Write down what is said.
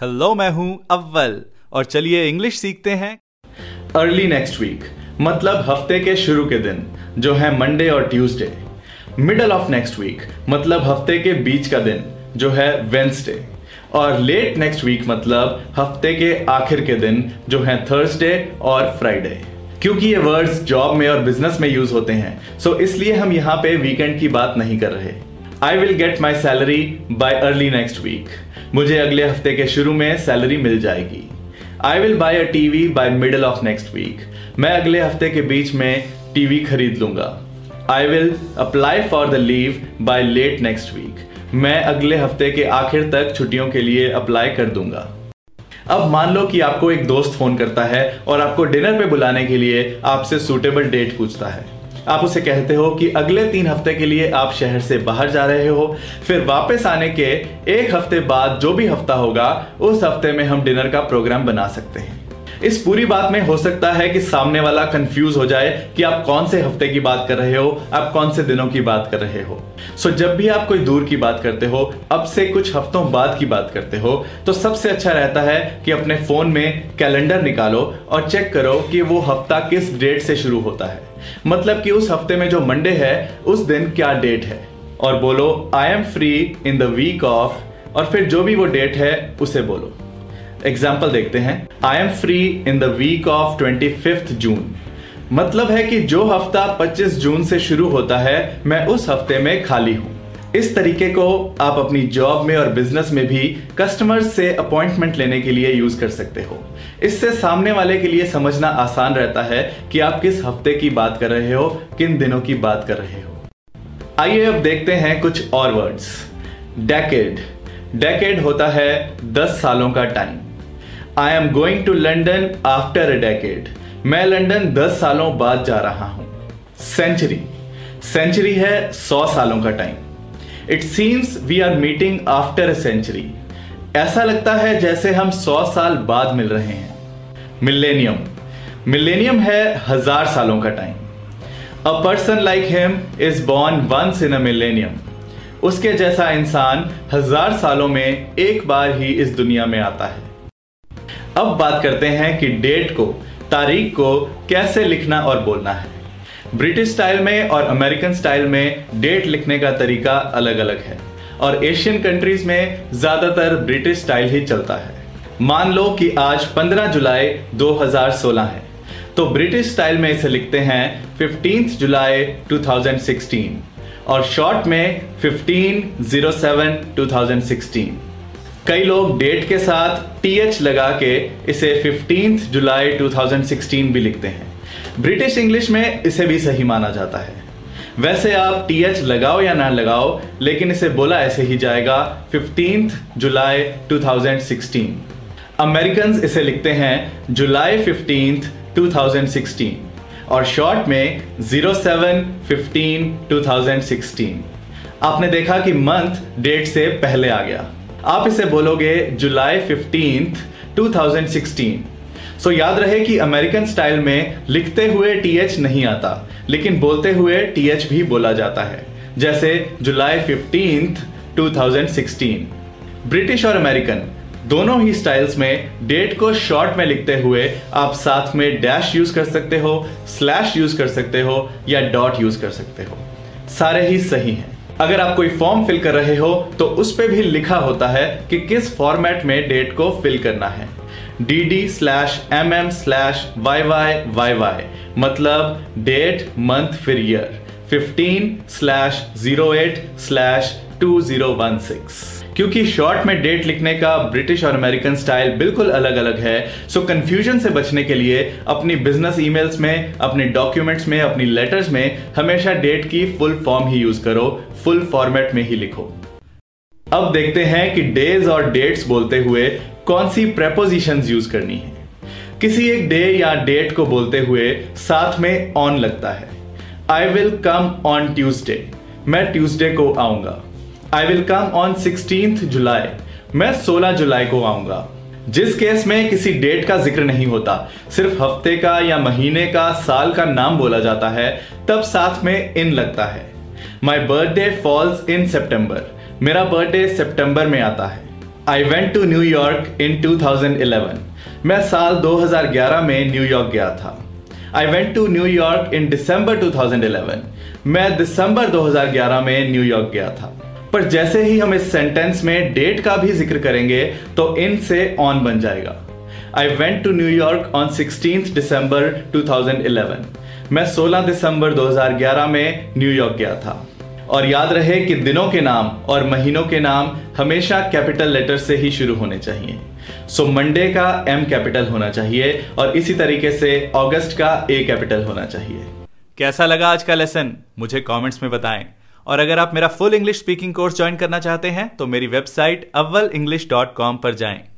Hello, मैं हूं अव्वल और चलिए इंग्लिश सीखते हैं। अर्ली नेक्स्ट वीक मतलब हफ्ते के शुरू के दिन जो है मंडे और Tuesday. Middle of next week मतलब हफ्ते के बीच का दिन जो है वेंसडे। और लेट नेक्स्ट वीक मतलब हफ्ते के आखिर के दिन जो है थर्सडे और फ्राइडे। क्योंकि ये वर्ड्स जॉब में और बिजनेस में यूज होते हैं सो इसलिए हम यहाँ पे वीकेंड की बात नहीं कर रहे। I will get my salary by early next week, मुझे अगले हफ्ते के शुरू में सैलरी मिल जाएगी। I will buy a TV by middle of next week, मैं अगले हफ्ते के बीच में टीवी खरीद लूंगा। I will apply for the leave by late next week, मैं अगले हफ्ते के आखिर तक छुट्टियों के लिए अप्लाई कर दूंगा। अब मान लो कि आपको एक दोस्त फोन करता है और आपको डिनर पे बुलाने के लिए आपसे सूटेबल डेट पूछता है। आप उसे कहते हो कि अगले 3 हफ्ते के लिए आप शहर से बाहर जा रहे हो, फिर वापस आने के 1 हफ्ते बाद जो भी हफ्ता होगा उस हफ्ते में हम डिनर का प्रोग्राम बना सकते हैं। इस पूरी बात में हो सकता है कि सामने वाला कंफ्यूज हो जाए कि आप कौन से हफ्ते की बात कर रहे हो, आप कौन से दिनों की बात कर रहे हो। सो जब भी आप कोई दूर की बात करते हो, अब से कुछ हफ्तों बाद की बात करते हो, तो सबसे अच्छा रहता है कि अपने फोन में कैलेंडर निकालो और चेक करो कि वो हफ्ता किस डेट से शुरू होता है, मतलब कि उस हफ्ते में जो मंडे है उस दिन क्या डेट है, और बोलो I am free in the week of, और फिर जो भी वो डेट है उसे बोलो। एग्जाम्पल देखते हैं। I am free in the week of 25 June, मतलब है कि जो हफ्ता 25 जून से शुरू होता है मैं उस हफ्ते में खाली हूं। इस तरीके को आप अपनी जॉब में और बिजनेस में भी कस्टमर्स से अपॉइंटमेंट लेने के लिए यूज कर सकते हो। इससे सामने वाले के लिए समझना आसान रहता है कि आप किस हफ्ते की बात कर रहे हो, किन दिनों की बात कर रहे हो। आइए अब देखते हैं कुछ और वर्ड्स। डेकेड। डेकेड होता है 10 सालों का time. I am going to London after a decade, मैं लंदन 10 सालों बाद जा रहा हूं। सेंचुरी। सेंचुरी है 100 सालों का time. It seems we are meeting after a century, ऐसा लगता है जैसे हम 100 साल बाद मिल रहे हैं। मिलेनियम। मिलेनियम है 1000 सालों का time. A person like him is born once in a millennium, उसके जैसा इंसान 1000 सालों में एक बार ही इस दुनिया में आता है। अब बात करते हैं कि डेट को, तारीख को कैसे लिखना और बोलना है। ब्रिटिश स्टाइल में और अमेरिकन स्टाइल में डेट लिखने का तरीका अलग अलग है और एशियन कंट्रीज में ज़्यादातर ब्रिटिश स्टाइल ही चलता है। मान लो कि आज 15 जुलाई 2016 है तो ब्रिटिश स्टाइल में इसे लिखते हैं 15 जुलाई 2016 और शॉर्ट में 15/07/2016। कई लोग डेट के साथ TH लगा के इसे 15 जुलाई 2016 भी लिखते हैं। ब्रिटिश इंग्लिश में इसे भी सही माना जाता है। वैसे आप TH लगाओ या ना लगाओ लेकिन इसे बोला ऐसे ही जाएगा 15 जुलाई 2016। अमेरिकन्स इसे लिखते हैं जुलाई 15 2016 और शॉर्ट में 07/15/2016। आपने देखा कि मंथ डेट से पहले आ गया। आप इसे बोलोगे जुलाई 15th 2016। सो याद रहे कि अमेरिकन स्टाइल में लिखते हुए TH नहीं आता लेकिन बोलते हुए TH भी बोला जाता है, जैसे जुलाई 15th 2016। ब्रिटिश और अमेरिकन दोनों ही स्टाइल्स में डेट को शॉर्ट में लिखते हुए आप साथ में डैश यूज कर सकते हो, स्लैश यूज कर सकते हो या डॉट यूज कर सकते हो, सारे ही सही हैं। अगर आप कोई फॉर्म फिल कर रहे हो तो उस पे भी लिखा होता है कि किस फॉर्मेट में डेट को फिल करना है। DD/MM/YYYY मतलब डेट मंथ फिर ईयर 15/08/2016। क्योंकि शॉर्ट में डेट लिखने का ब्रिटिश और अमेरिकन स्टाइल बिल्कुल अलग अलग है, सो कंफ्यूजन से बचने के लिए अपनी बिजनेस ईमेल्स में, अपने डॉक्यूमेंट्स में, अपनी लेटर्स में हमेशा डेट की फुल फॉर्म ही यूज करो, फुल फॉर्मेट में ही लिखो। अब देखते हैं कि डेज और डेट्स बोलते हुए कौन सी प्रेपोजिशंस यूज करनी है। किसी एक डे या डेट को बोलते हुए साथ में ऑन लगता है। I will come on Tuesday, मैं ट्यूसडे को आऊंगा। I will come on 16th July, मैं 16 जुलाई को आऊंगा। जिस केस में किसी डेट का जिक्र नहीं होता, सिर्फ हफ्ते का या महीने का, साल का नाम बोला जाता है, तब साथ में इन लगता है। My birthday falls in September, मेरा बर्थडे सितंबर में आता है। I went to New York in 2011. मैं साल 2011 में न्यूयॉर्क गया था. I went to New York in December 2011. मैं दिसंबर 2011 में न्यूयॉर्क गया था. पर जैसे ही हम इस सेंटेंस में डेट का भी जिक्र करेंगे तो इन से ऑन बन जाएगा. I went to New York on 16th December 2011. मैं 16 दिसंबर 2011 में न्यूयॉर्क गया था. और याद रहे कि दिनों के नाम और महीनों के नाम हमेशा कैपिटल लेटर से ही शुरू होने चाहिए. सो मंडे का M कैपिटल होना चाहिए और इसी तरीके से अगस्त का A कैपिटल होना चाहिए. कैसा लगा आज का लेसन मुझे कमेंट्स में बताएं. और अगर आप मेरा full English speaking course join करना चाहते हैं तो मेरी वेबसाइट avvalenglish.com पर जाएं.